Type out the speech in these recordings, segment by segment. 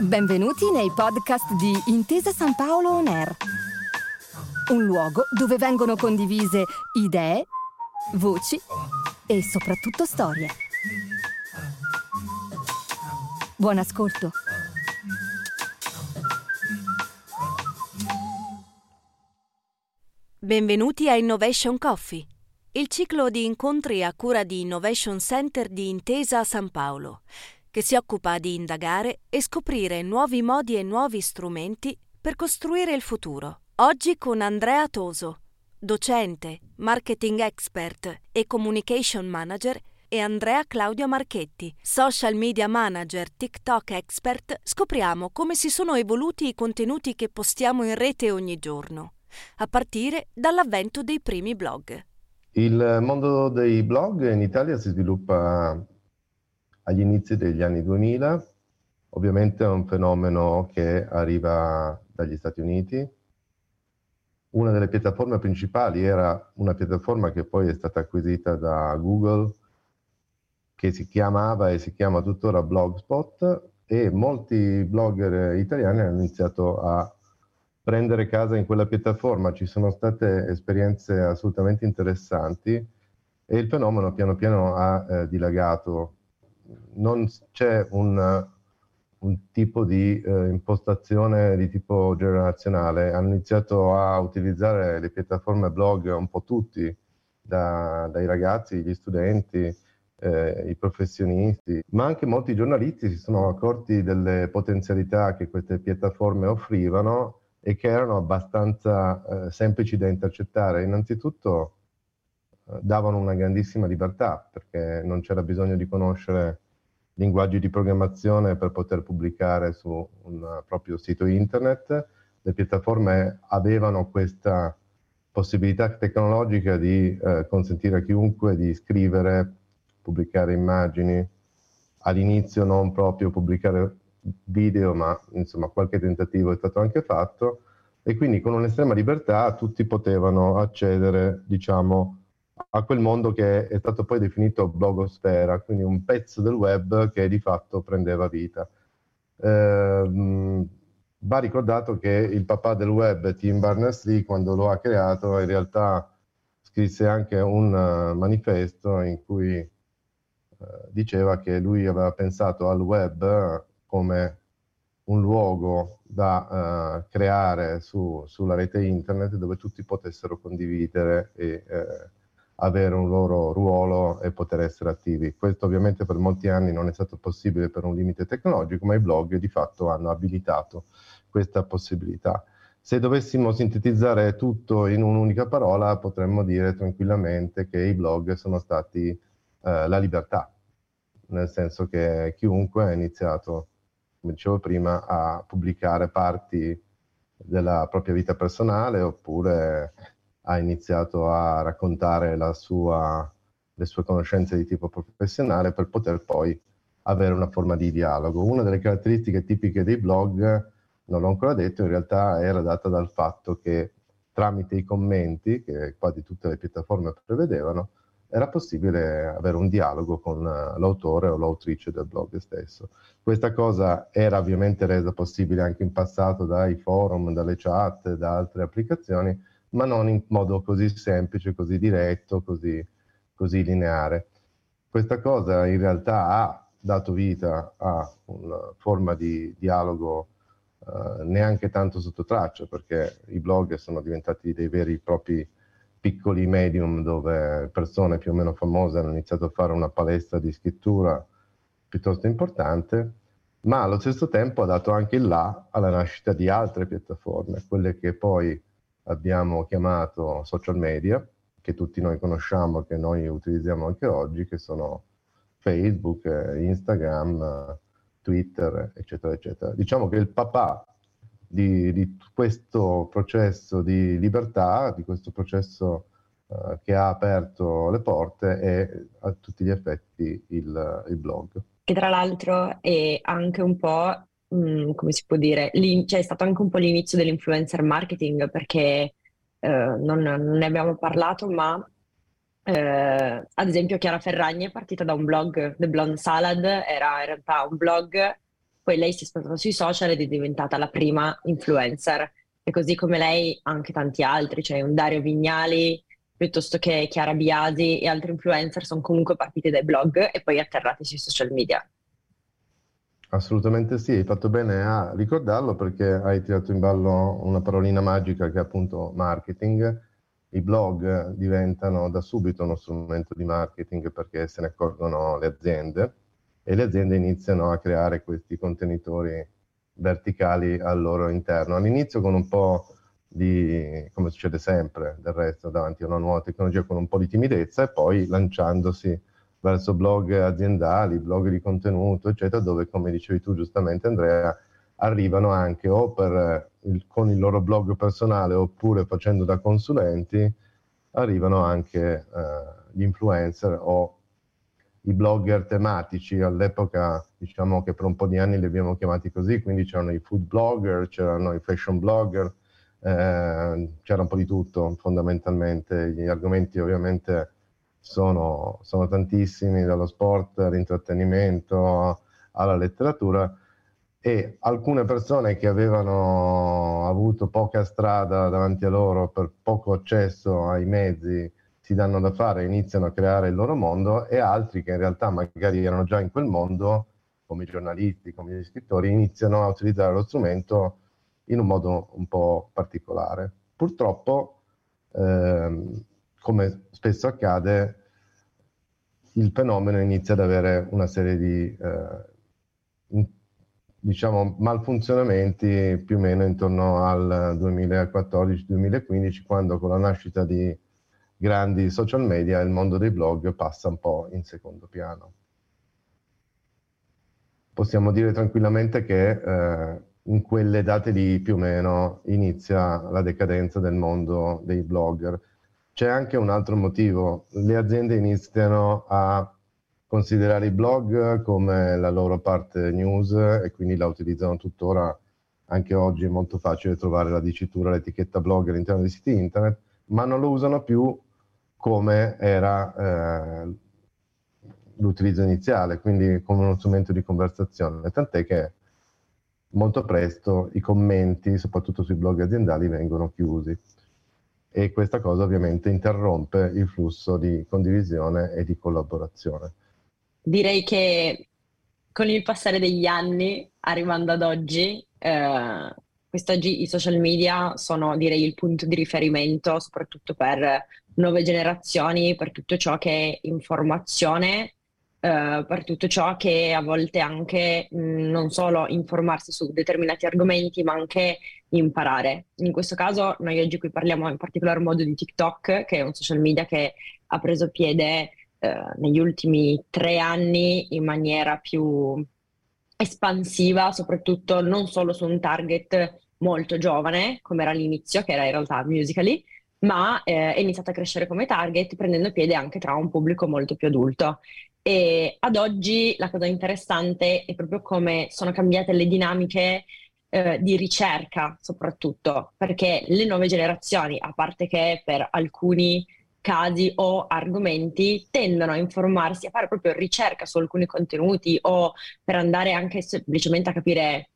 Benvenuti nei podcast di Intesa San Paolo On Air, un luogo dove vengono condivise idee, voci e soprattutto storie. Buon ascolto. Benvenuti a Innovation Coffee, il ciclo di incontri a cura di Innovation Center di Intesa San Paolo, che si occupa di indagare e scoprire nuovi modi e nuovi strumenti per costruire il futuro. Oggi con Andrea Toso, docente, marketing expert e communication manager, e Andrea Claudia Marchetti, social media manager, TikTok expert, scopriamo come si sono evoluti i contenuti che postiamo in rete ogni giorno, a partire dall'avvento dei primi blog. Il mondo dei blog in Italia si sviluppa agli inizi degli anni 2000, ovviamente è un fenomeno che arriva dagli Stati Uniti. Una delle piattaforme principali era una piattaforma che poi è stata acquisita da Google, che si chiamava e si chiama tuttora Blogspot, e molti blogger italiani hanno iniziato a prendere casa in quella piattaforma. Ci sono state esperienze assolutamente interessanti e il fenomeno piano piano ha dilagato. Non c'è un tipo di impostazione di tipo generazionale. Hanno iniziato a utilizzare le piattaforme blog un po' tutti, dai ragazzi, gli studenti, i professionisti, ma anche molti giornalisti si sono accorti delle potenzialità che queste piattaforme offrivano e che erano abbastanza semplici da intercettare. Innanzitutto davano una grandissima libertà, perché non c'era bisogno di conoscere linguaggi di programmazione per poter pubblicare su un proprio sito internet. Le piattaforme avevano questa possibilità tecnologica di consentire a chiunque di scrivere, pubblicare immagini, all'inizio non proprio pubblicare video, ma insomma qualche tentativo è stato anche fatto, e quindi con un'estrema libertà tutti potevano accedere, diciamo, a quel mondo che è stato poi definito blogosfera, quindi un pezzo del web che di fatto prendeva vita. Va ricordato che il papà del web, Tim Berners-Lee, quando lo ha creato, in realtà scrisse anche un manifesto in cui diceva che lui aveva pensato al web come un luogo da creare sulla rete internet, dove tutti potessero condividere e avere un loro ruolo e poter essere attivi. Questo ovviamente per molti anni non è stato possibile per un limite tecnologico, ma i blog di fatto hanno abilitato questa possibilità. Se dovessimo sintetizzare tutto in un'unica parola, potremmo dire tranquillamente che i blog sono stati la libertà, nel senso che chiunque ha iniziato, come dicevo prima, a pubblicare parti della propria vita personale, oppure ha iniziato a raccontare le sue conoscenze di tipo professionale, per poter poi avere una forma di dialogo. Una delle caratteristiche tipiche dei blog, non l'ho ancora detto, in realtà era data dal fatto che tramite i commenti, che quasi tutte le piattaforme prevedevano, era possibile avere un dialogo con l'autore o l'autrice del blog stesso. Questa cosa era ovviamente resa possibile anche in passato dai forum, dalle chat, da altre applicazioni, ma non in modo così semplice, così diretto, così lineare. Questa cosa in realtà ha dato vita a una forma di dialogo neanche tanto sotto traccia, perché i blog sono diventati dei veri e propri piccoli medium, dove persone più o meno famose hanno iniziato a fare una palestra di scrittura piuttosto importante, ma allo stesso tempo ha dato anche il là alla nascita di altre piattaforme, quelle che poi abbiamo chiamato social media, che tutti noi conosciamo, che noi utilizziamo anche oggi, che sono Facebook, Instagram, Twitter, eccetera, eccetera. Diciamo che il papà di questo processo di libertà, di questo processo che ha aperto le porte, è a tutti gli effetti il blog. Che tra l'altro è anche un po', come si può dire, è stato anche un po' l'inizio dell'influencer marketing, perché non ne abbiamo parlato, ma ad esempio Chiara Ferragni è partita da un blog, The Blonde Salad, era in realtà un blog, poi lei si è spostata sui social ed è diventata la prima influencer, e così come lei anche tanti altri, cioè un Dario Vignali piuttosto che Chiara Biasi e altri influencer sono comunque partiti dai blog e poi atterrati sui social media. Assolutamente sì, hai fatto bene a ricordarlo, perché hai tirato in ballo una parolina magica che è appunto marketing. I blog diventano da subito uno strumento di marketing perché se ne accorgono le aziende, e le aziende iniziano a creare questi contenitori verticali al loro interno. All'inizio con un po' di, come succede sempre del resto davanti a una nuova tecnologia, con un po' di timidezza, e poi lanciandosi verso blog aziendali, blog di contenuto, eccetera, dove, come dicevi tu giustamente Andrea, arrivano anche o per con il loro blog personale oppure facendo da consulenti, arrivano anche gli influencer o i blogger tematici. All'epoca, diciamo che per un po' di anni li abbiamo chiamati così, quindi c'erano i food blogger, c'erano i fashion blogger, c'era un po' di tutto fondamentalmente. Gli argomenti ovviamente sono tantissimi, dallo sport all'intrattenimento alla letteratura, e alcune persone che avevano avuto poca strada davanti a loro, per poco accesso ai mezzi, si danno da fare, iniziano a creare il loro mondo, e altri che in realtà magari erano già in quel mondo, come i giornalisti, come gli scrittori, iniziano a utilizzare lo strumento in un modo un po' particolare. Purtroppo, come spesso accade, il fenomeno inizia ad avere una serie di diciamo malfunzionamenti più o meno intorno al 2014-2015, quando con la nascita di grandi social media il mondo dei blog passa un po' in secondo piano. Possiamo dire tranquillamente che in quelle date lì più o meno inizia la decadenza del mondo dei blogger. C'è anche un altro motivo: le aziende iniziano a considerare i blog come la loro parte news, e quindi la utilizzano tuttora. Anche oggi è molto facile trovare la dicitura, l'etichetta blog all'interno dei siti internet, ma non lo usano più come era l'utilizzo iniziale, quindi come uno strumento di conversazione, tant'è che molto presto i commenti, soprattutto sui blog aziendali, vengono chiusi, e questa cosa ovviamente interrompe il flusso di condivisione e di collaborazione. Direi che con il passare degli anni, arrivando ad oggi, quest'oggi i social media sono, direi, il punto di riferimento soprattutto per nuove generazioni, per tutto ciò che è informazione, per tutto ciò che a volte anche non solo informarsi su determinati argomenti, ma anche imparare. In questo caso noi oggi qui parliamo in particolar modo di TikTok, che è un social media che ha preso piede negli ultimi 3 anni in maniera più espansiva, soprattutto non solo su un target molto giovane, come era all'inizio, che era in realtà Musical.ly, ma è iniziata a crescere come target, prendendo piede anche tra un pubblico molto più adulto. E ad oggi la cosa interessante è proprio come sono cambiate le dinamiche di ricerca, soprattutto, perché le nuove generazioni, a parte che per alcuni casi o argomenti, tendono a informarsi, a fare proprio ricerca su alcuni contenuti, o per andare anche semplicemente a capire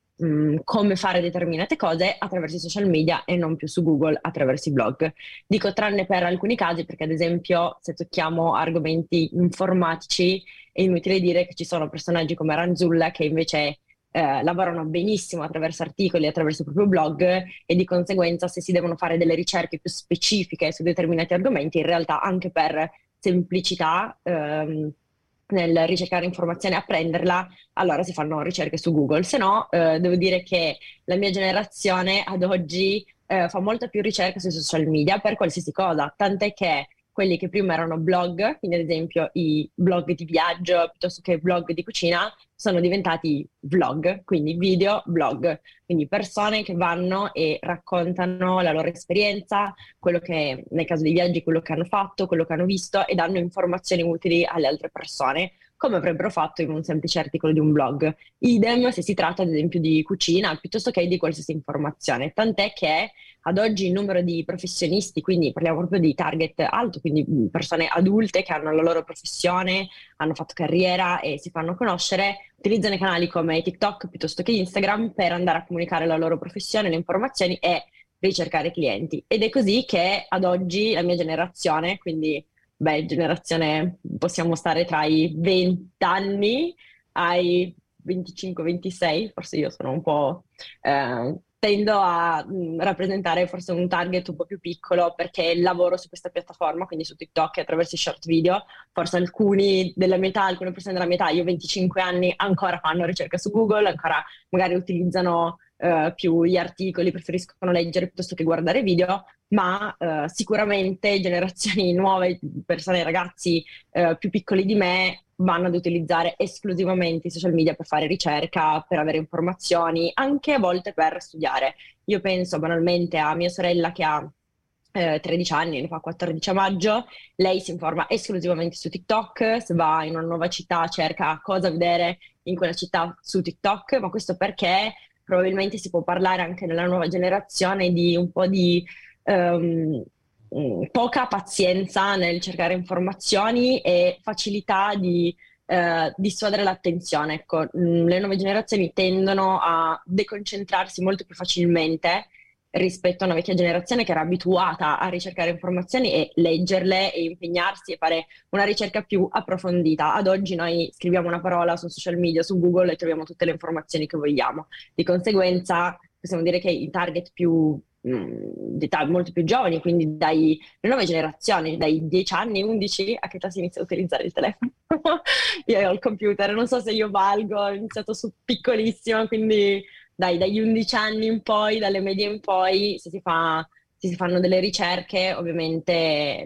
come fare determinate cose attraverso i social media e non più su Google attraverso i blog. Dico tranne per alcuni casi, perché ad esempio se tocchiamo argomenti informatici è inutile dire che ci sono personaggi come Ranzulla che invece lavorano benissimo attraverso articoli, attraverso il proprio blog, e di conseguenza se si devono fare delle ricerche più specifiche su determinati argomenti, in realtà anche per semplicità nel ricercare informazione, apprenderla, allora si fanno ricerche su Google. Se no, devo dire che la mia generazione ad oggi fa molta più ricerca sui social media per qualsiasi cosa, tant'è che quelli che prima erano blog, quindi ad esempio i blog di viaggio piuttosto che blog di cucina, sono diventati vlog, quindi video blog, quindi persone che vanno e raccontano la loro esperienza, quello che nel caso dei viaggi, quello che hanno fatto, quello che hanno visto, e danno informazioni utili alle altre persone. come avrebbero fatto in un semplice articolo di un blog. Idem se si tratta ad esempio di cucina, piuttosto che di qualsiasi informazione, tant'è che ad oggi il numero di professionisti, quindi parliamo proprio di target alto, quindi persone adulte che hanno la loro professione, hanno fatto carriera e si fanno conoscere, utilizzano i canali come TikTok piuttosto che Instagram per andare a comunicare la loro professione, le informazioni e ricercare clienti. Ed è così che ad oggi la mia generazione, quindi generazione, possiamo stare tra i 20 anni ai 25-26, forse io sono un po'... tendo a rappresentare forse un target un po' più piccolo perché lavoro su questa piattaforma, quindi su TikTok e attraverso i short video. Forse alcuni della mia età, alcune persone della mia età, io ho 25 anni, ancora fanno ricerca su Google, ancora magari utilizzano più gli articoli, preferiscono leggere piuttosto che guardare video, ma sicuramente generazioni nuove, persone, ragazzi più piccoli di me, vanno ad utilizzare esclusivamente i social media per fare ricerca, per avere informazioni, anche a volte per studiare. Io penso banalmente a mia sorella che ha 13 anni, ne fa 14 a maggio, lei si informa esclusivamente su TikTok, se va in una nuova città cerca cosa vedere in quella città su TikTok, ma questo perché probabilmente si può parlare anche nella nuova generazione di un po' di... poca pazienza nel cercare informazioni e facilità di dissuadere l'attenzione. Ecco, le nuove generazioni tendono a deconcentrarsi molto più facilmente rispetto a una vecchia generazione che era abituata a ricercare informazioni e leggerle e impegnarsi e fare una ricerca più approfondita. Ad oggi noi scriviamo una parola su social media, su Google e troviamo tutte le informazioni che vogliamo. Di conseguenza possiamo dire che i target più di età molto più giovani, quindi dalle nuove generazioni, dai 10 anni, 11, a che età si inizia a utilizzare il telefono? Io ho il computer, non so se io valgo, ho iniziato su piccolissima, quindi dagli 11 anni in poi, dalle medie in poi, se si fanno delle ricerche, ovviamente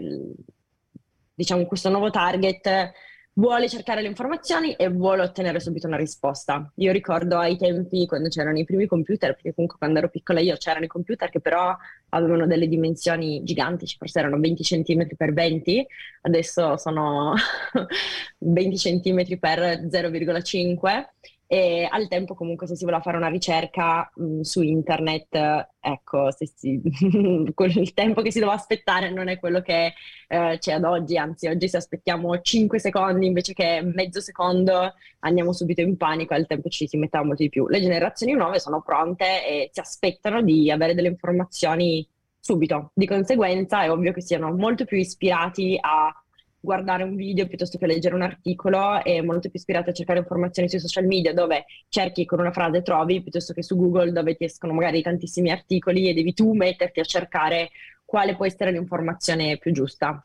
diciamo questo nuovo target vuole cercare le informazioni e vuole ottenere subito una risposta. Io ricordo ai tempi quando c'erano i primi computer, perché comunque quando ero piccola io c'erano i computer che però avevano delle dimensioni gigantici, forse erano 20 cm per 20, adesso sono 20 cm per 0,5 e al tempo comunque se si voleva fare una ricerca su internet, ecco, il tempo che si doveva aspettare non è quello che c'è ad oggi, anzi oggi se aspettiamo 5 secondi invece che mezzo secondo andiamo subito in panico, al tempo ci si metteva molto di più. Le generazioni nuove sono pronte e si aspettano di avere delle informazioni subito, di conseguenza è ovvio che siano molto più ispirati a guardare un video piuttosto che leggere un articolo, è molto più ispirato a cercare informazioni sui social media dove cerchi con una frase trovi, piuttosto che su Google dove ti escono magari tantissimi articoli e devi tu metterti a cercare quale può essere l'informazione più giusta.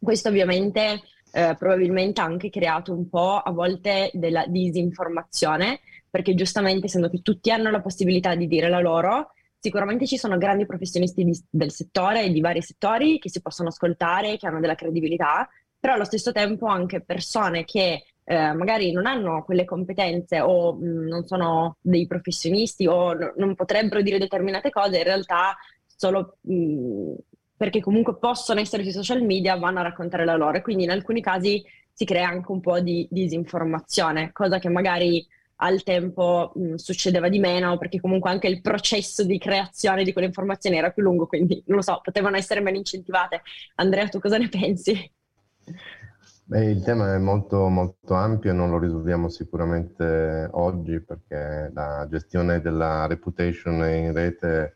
Questo ovviamente probabilmente ha anche creato un po' a volte della disinformazione, perché giustamente essendo che tutti hanno la possibilità di dire la loro, sicuramente ci sono grandi professionisti del settore e di vari settori che si possono ascoltare, che hanno della credibilità, però allo stesso tempo anche persone che magari non hanno quelle competenze o non sono dei professionisti o non potrebbero dire determinate cose, in realtà solo perché comunque possono essere sui social media vanno a raccontare la loro, e quindi in alcuni casi si crea anche un po' di disinformazione, cosa che magari al tempo succedeva di meno perché comunque anche il processo di creazione di quelle informazioni era più lungo, quindi non lo so, potevano essere meno incentivate. Andrea, tu cosa ne pensi? Beh, il tema è molto molto ampio, non lo risolviamo sicuramente oggi perché la gestione della reputation in rete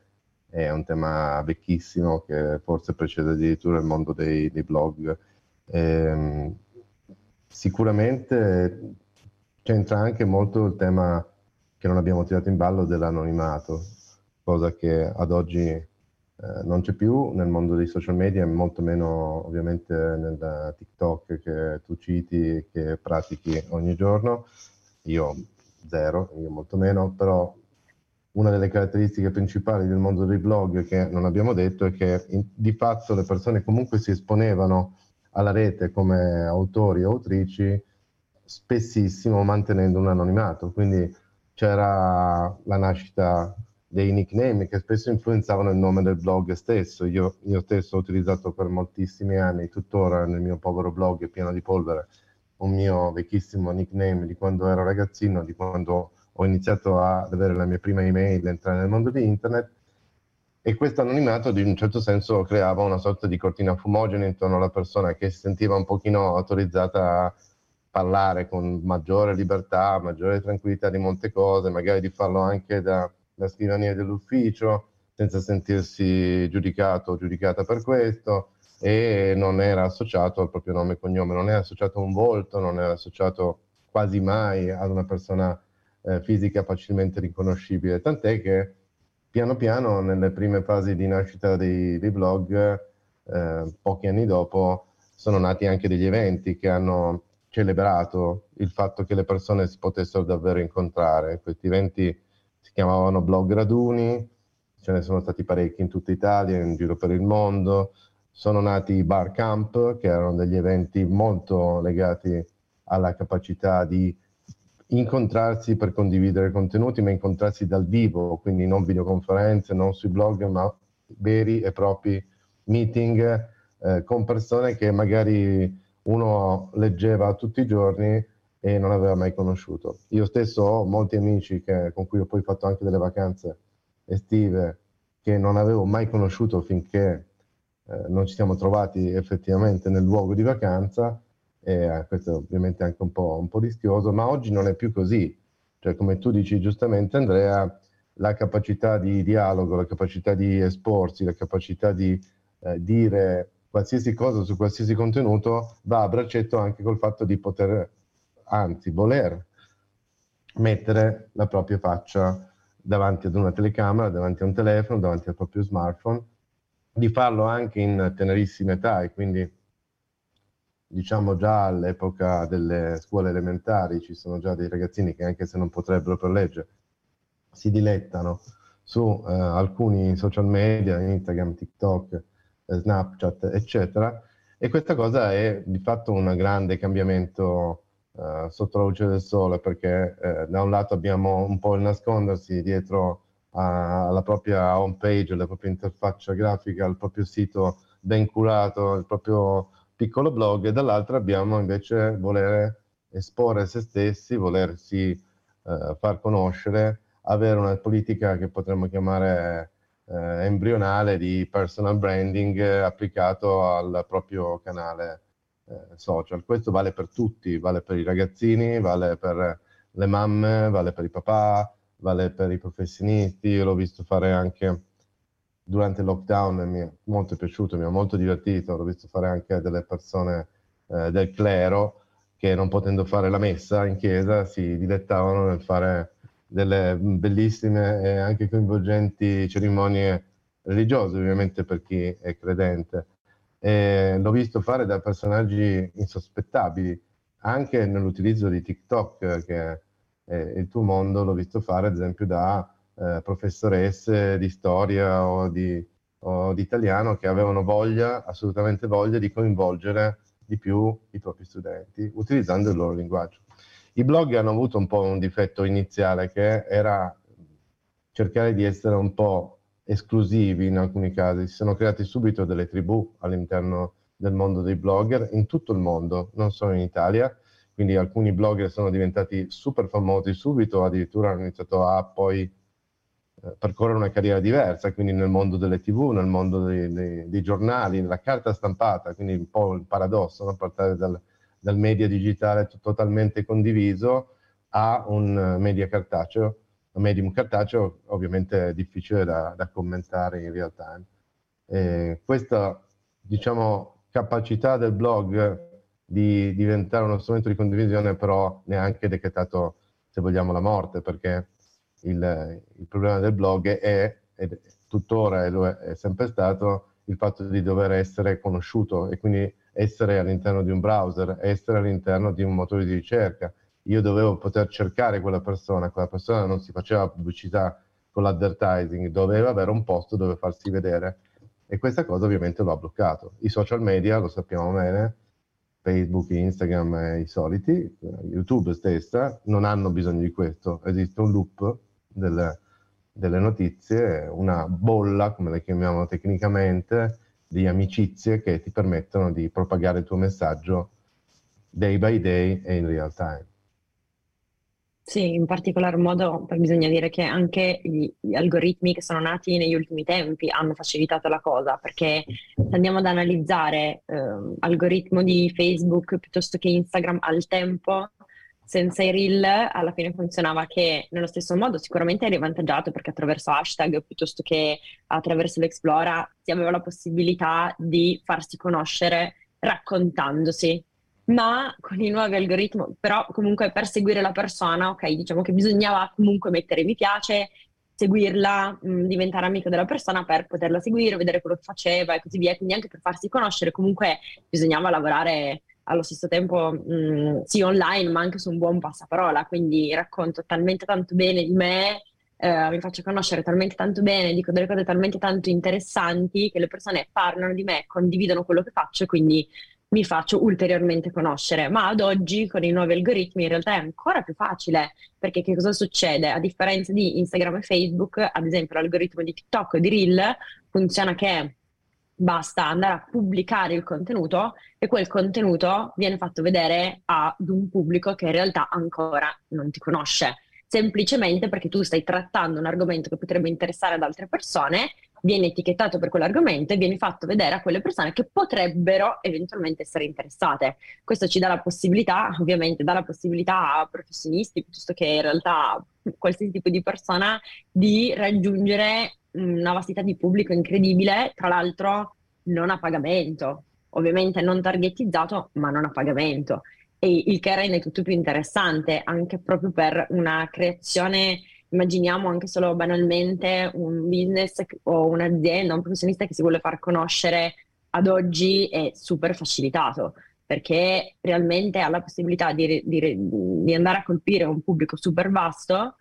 è un tema vecchissimo che forse precede addirittura il mondo dei blog. Sicuramente c'entra anche molto il tema che non abbiamo tirato in ballo dell'anonimato, cosa che ad oggi non c'è più nel mondo dei social media, molto meno ovviamente nel TikTok che tu citi e che pratichi ogni giorno. Io zero, io molto meno, però una delle caratteristiche principali del mondo dei blog che non abbiamo detto è che di fatto le persone comunque si esponevano alla rete come autori o autrici spessissimo mantenendo un anonimato, quindi c'era la nascita dei nickname che spesso influenzavano il nome del blog stesso. Io stesso ho utilizzato per moltissimi anni, tuttora nel mio povero blog pieno di polvere, un mio vecchissimo nickname di quando ero ragazzino, di quando ho iniziato ad avere la mia prima email, entrare nel mondo di internet, e questo anonimato in un certo senso creava una sorta di cortina fumogena intorno alla persona che si sentiva un pochino autorizzata a parlare con maggiore libertà, maggiore tranquillità di molte cose, magari di farlo anche da scrivania dell'ufficio, senza sentirsi giudicato o giudicata per questo, e non era associato al proprio nome e cognome, non era associato a un volto, non era associato quasi mai ad una persona fisica facilmente riconoscibile, tant'è che piano piano nelle prime fasi di nascita dei blog, pochi anni dopo, sono nati anche degli eventi che hanno celebrato il fatto che le persone si potessero davvero incontrare. Questi eventi si chiamavano blog raduni, ce ne sono stati parecchi in tutta Italia, in giro per il mondo. Sono nati i bar camp, che erano degli eventi molto legati alla capacità di incontrarsi per condividere contenuti, ma incontrarsi dal vivo, quindi non videoconferenze, non sui blog, ma veri e propri meeting con persone che magari uno leggeva tutti i giorni e non aveva mai conosciuto. Io stesso ho molti amici con cui ho poi fatto anche delle vacanze estive che non avevo mai conosciuto finché non ci siamo trovati effettivamente nel luogo di vacanza, e questo è ovviamente anche un po' rischioso, ma oggi non è più così. Cioè, come tu dici giustamente Andrea, la capacità di dialogo, la capacità di esporsi, la capacità di dire qualsiasi cosa su qualsiasi contenuto va a braccetto anche col fatto di poter, anzi voler, mettere la propria faccia davanti ad una telecamera, davanti a un telefono, davanti al proprio smartphone, di farlo anche in tenerissima età, e quindi diciamo già all'epoca delle scuole elementari ci sono già dei ragazzini che, anche se non potrebbero per legge, si dilettano su alcuni social media, Instagram, TikTok, Snapchat, eccetera, e questa cosa è di fatto un grande cambiamento sotto la luce del sole, perché da un lato abbiamo un po' il nascondersi dietro alla propria home page, alla propria interfaccia grafica, al proprio sito ben curato, al proprio piccolo blog, e dall'altra abbiamo invece volere esporre se stessi, volersi far conoscere, avere una politica che potremmo chiamare embrionale di personal branding applicato al proprio canale social. Questo vale per tutti, vale per i ragazzini, vale per le mamme, vale per i papà, vale per i professionisti. Io l'ho visto fare anche durante il lockdown, mi è molto piaciuto, mi ha molto divertito, l'ho visto fare anche a delle persone del clero che, non potendo fare la messa in chiesa, si dilettavano nel fare delle bellissime e anche coinvolgenti cerimonie religiose, ovviamente per chi è credente. E l'ho visto fare da personaggi insospettabili, anche nell'utilizzo di TikTok, che è il tuo mondo, l'ho visto fare ad esempio da professoresse di storia o di italiano che avevano voglia, assolutamente voglia, di coinvolgere di più i propri studenti utilizzando il loro linguaggio. I blog hanno avuto un po' un difetto iniziale, che era cercare di essere un po' esclusivi in alcuni casi. Si sono create subito delle tribù all'interno del mondo dei blogger, in tutto il mondo, non solo in Italia. Quindi alcuni blogger sono diventati super famosi subito, addirittura hanno iniziato a poi percorrere una carriera diversa, quindi nel mondo delle TV, nel mondo dei giornali, nella carta stampata, quindi un po' il paradosso, no? Partire dal media digitale totalmente condiviso a un media cartaceo, un medium cartaceo ovviamente difficile da commentare in real time. Questa, diciamo, capacità del blog di diventare uno strumento di condivisione, però neanche decretato, se vogliamo, la morte, perché il problema del blog è, ed tuttora lo è sempre stato, il fatto di dover essere conosciuto, e quindi essere all'interno di un browser, essere all'interno di un motore di ricerca. Io dovevo poter cercare quella persona non si faceva pubblicità con l'advertising, doveva avere un posto dove farsi vedere, e questa cosa ovviamente lo ha bloccato. I social media, lo sappiamo bene, Facebook, Instagram, i soliti, YouTube stessa, non hanno bisogno di questo. Esiste un loop delle notizie, una bolla, come le chiamiamo tecnicamente, di amicizie che ti permettono di propagare il tuo messaggio day by day e in real time. Sì, in particolar modo poi bisogna dire che anche gli algoritmi che sono nati negli ultimi tempi hanno facilitato la cosa, perché se andiamo ad analizzare algoritmo di Facebook piuttosto che Instagram al tempo, senza i reel alla fine funzionava che nello stesso modo sicuramente eri avvantaggiato, perché attraverso hashtag piuttosto che attraverso l'Explora si aveva la possibilità di farsi conoscere raccontandosi. Ma con i nuovi algoritmi, però comunque per seguire la persona, ok, diciamo che bisognava comunque mettere mi piace, seguirla, diventare amico della persona per poterla seguire, vedere quello che faceva e così via, quindi anche per farsi conoscere comunque bisognava lavorare allo stesso tempo sì online ma anche su un buon passaparola, quindi racconto talmente tanto bene di me, mi faccio conoscere talmente tanto bene, dico delle cose talmente tanto interessanti che le persone parlano di me, condividono quello che faccio e quindi mi faccio ulteriormente conoscere. Ma ad oggi con i nuovi algoritmi in realtà è ancora più facile, perché che cosa succede? A differenza di Instagram e Facebook, ad esempio l'algoritmo di TikTok e di Reel funziona che basta andare a pubblicare il contenuto e quel contenuto viene fatto vedere ad un pubblico che in realtà ancora non ti conosce, semplicemente perché tu stai trattando un argomento che potrebbe interessare ad altre persone, viene etichettato per quell'argomento e viene fatto vedere a quelle persone che potrebbero eventualmente essere interessate. Questo ci dà la possibilità, ovviamente dà la possibilità a professionisti, piuttosto che in realtà qualsiasi tipo di persona, di raggiungere una vastità di pubblico incredibile, tra l'altro non a pagamento, ovviamente non targetizzato, ma non a pagamento. E il che rende tutto più interessante, anche proprio per una creazione. Immaginiamo anche solo banalmente un business o un'azienda, un professionista che si vuole far conoscere, ad oggi è super facilitato, perché realmente ha la possibilità di andare a colpire un pubblico super vasto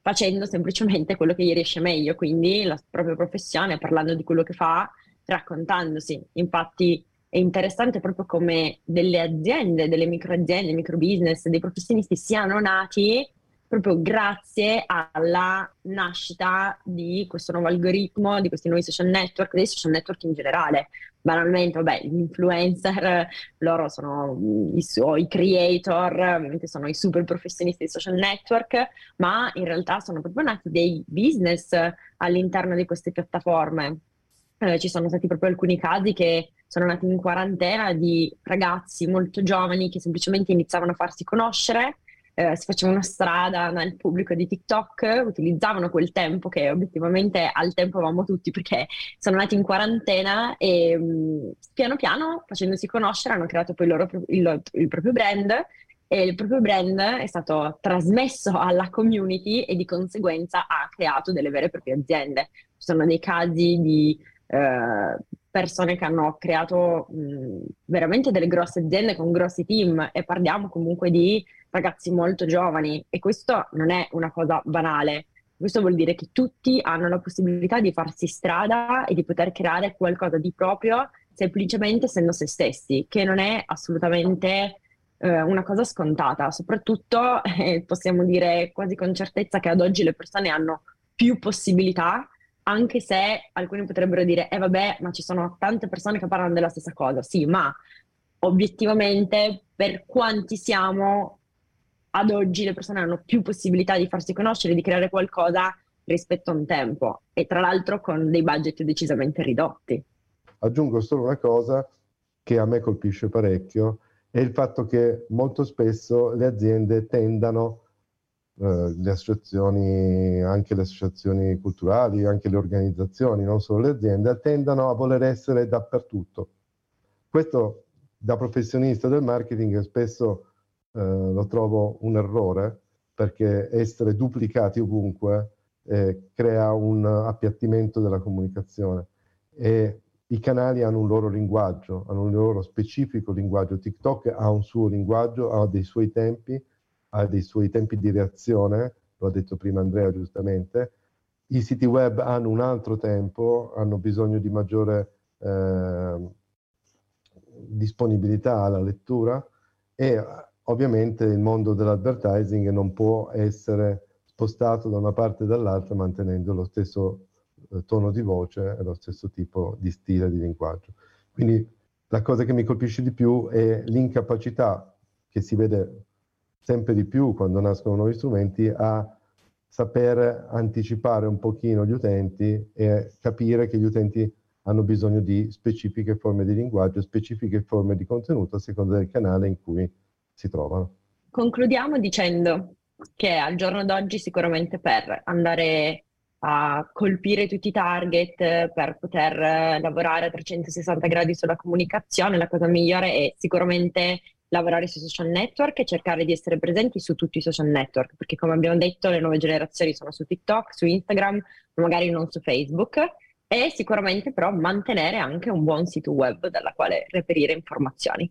facendo semplicemente quello che gli riesce meglio, quindi la propria professione, parlando di quello che fa, raccontandosi. Infatti è interessante proprio come delle aziende, delle microaziende, micro business, dei professionisti siano nati proprio grazie alla nascita di questo nuovo algoritmo, di questi nuovi social network, dei social network in generale. Banalmente, vabbè, gli influencer, loro sono i creator, ovviamente sono i super professionisti dei social network, ma in realtà sono proprio nati dei business all'interno di queste piattaforme. Ci sono stati proprio alcuni casi che sono nati in quarantena di ragazzi molto giovani che semplicemente iniziavano a farsi conoscere, si facevano strada nel pubblico di TikTok, utilizzavano quel tempo che obiettivamente al tempo avevamo tutti, perché sono nati in quarantena e piano piano, facendosi conoscere, hanno creato poi il proprio brand, e il proprio brand è stato trasmesso alla community e di conseguenza ha creato delle vere e proprie aziende. Ci sono dei casi di persone che hanno creato veramente delle grosse aziende con grossi team, e parliamo comunque di ragazzi molto giovani, e questo non è una cosa banale. Questo vuol dire che tutti hanno la possibilità di farsi strada e di poter creare qualcosa di proprio semplicemente essendo se stessi, che non è assolutamente una cosa scontata. Soprattutto possiamo dire quasi con certezza che ad oggi le persone hanno più possibilità, anche se alcuni potrebbero dire vabbè, ma ci sono tante persone che parlano della stessa cosa. Sì, ma obiettivamente per quanti siamo ad oggi le persone hanno più possibilità di farsi conoscere, di creare qualcosa rispetto a un tempo, e tra l'altro con dei budget decisamente ridotti. Aggiungo solo una cosa che a me colpisce parecchio, è il fatto che molto spesso le aziende tendano, le associazioni, anche le associazioni culturali, anche le organizzazioni, non solo le aziende, tendano a voler essere dappertutto. Questo da professionista del marketing spesso lo trovo un errore, perché essere duplicati ovunque crea un appiattimento della comunicazione, e i canali hanno un loro linguaggio, hanno un loro specifico linguaggio. TikTok ha un suo linguaggio, ha dei suoi tempi di reazione, lo ha detto prima Andrea giustamente. I siti web hanno un altro tempo, hanno bisogno di maggiore disponibilità alla lettura, e ovviamente il mondo dell'advertising non può essere spostato da una parte e dall'altra mantenendo lo stesso tono di voce e lo stesso tipo di stile di linguaggio. Quindi la cosa che mi colpisce di più è l'incapacità che si vede sempre di più quando nascono nuovi strumenti, a saper anticipare un pochino gli utenti e capire che gli utenti hanno bisogno di specifiche forme di linguaggio, specifiche forme di contenuto a seconda del canale in cui si trovano. Concludiamo dicendo che al giorno d'oggi sicuramente per andare a colpire tutti i target, per poter lavorare a 360 gradi sulla comunicazione, la cosa migliore è sicuramente lavorare sui social network e cercare di essere presenti su tutti i social network, perché come abbiamo detto le nuove generazioni sono su TikTok, su Instagram, magari non su Facebook, e sicuramente però mantenere anche un buon sito web dalla quale reperire informazioni.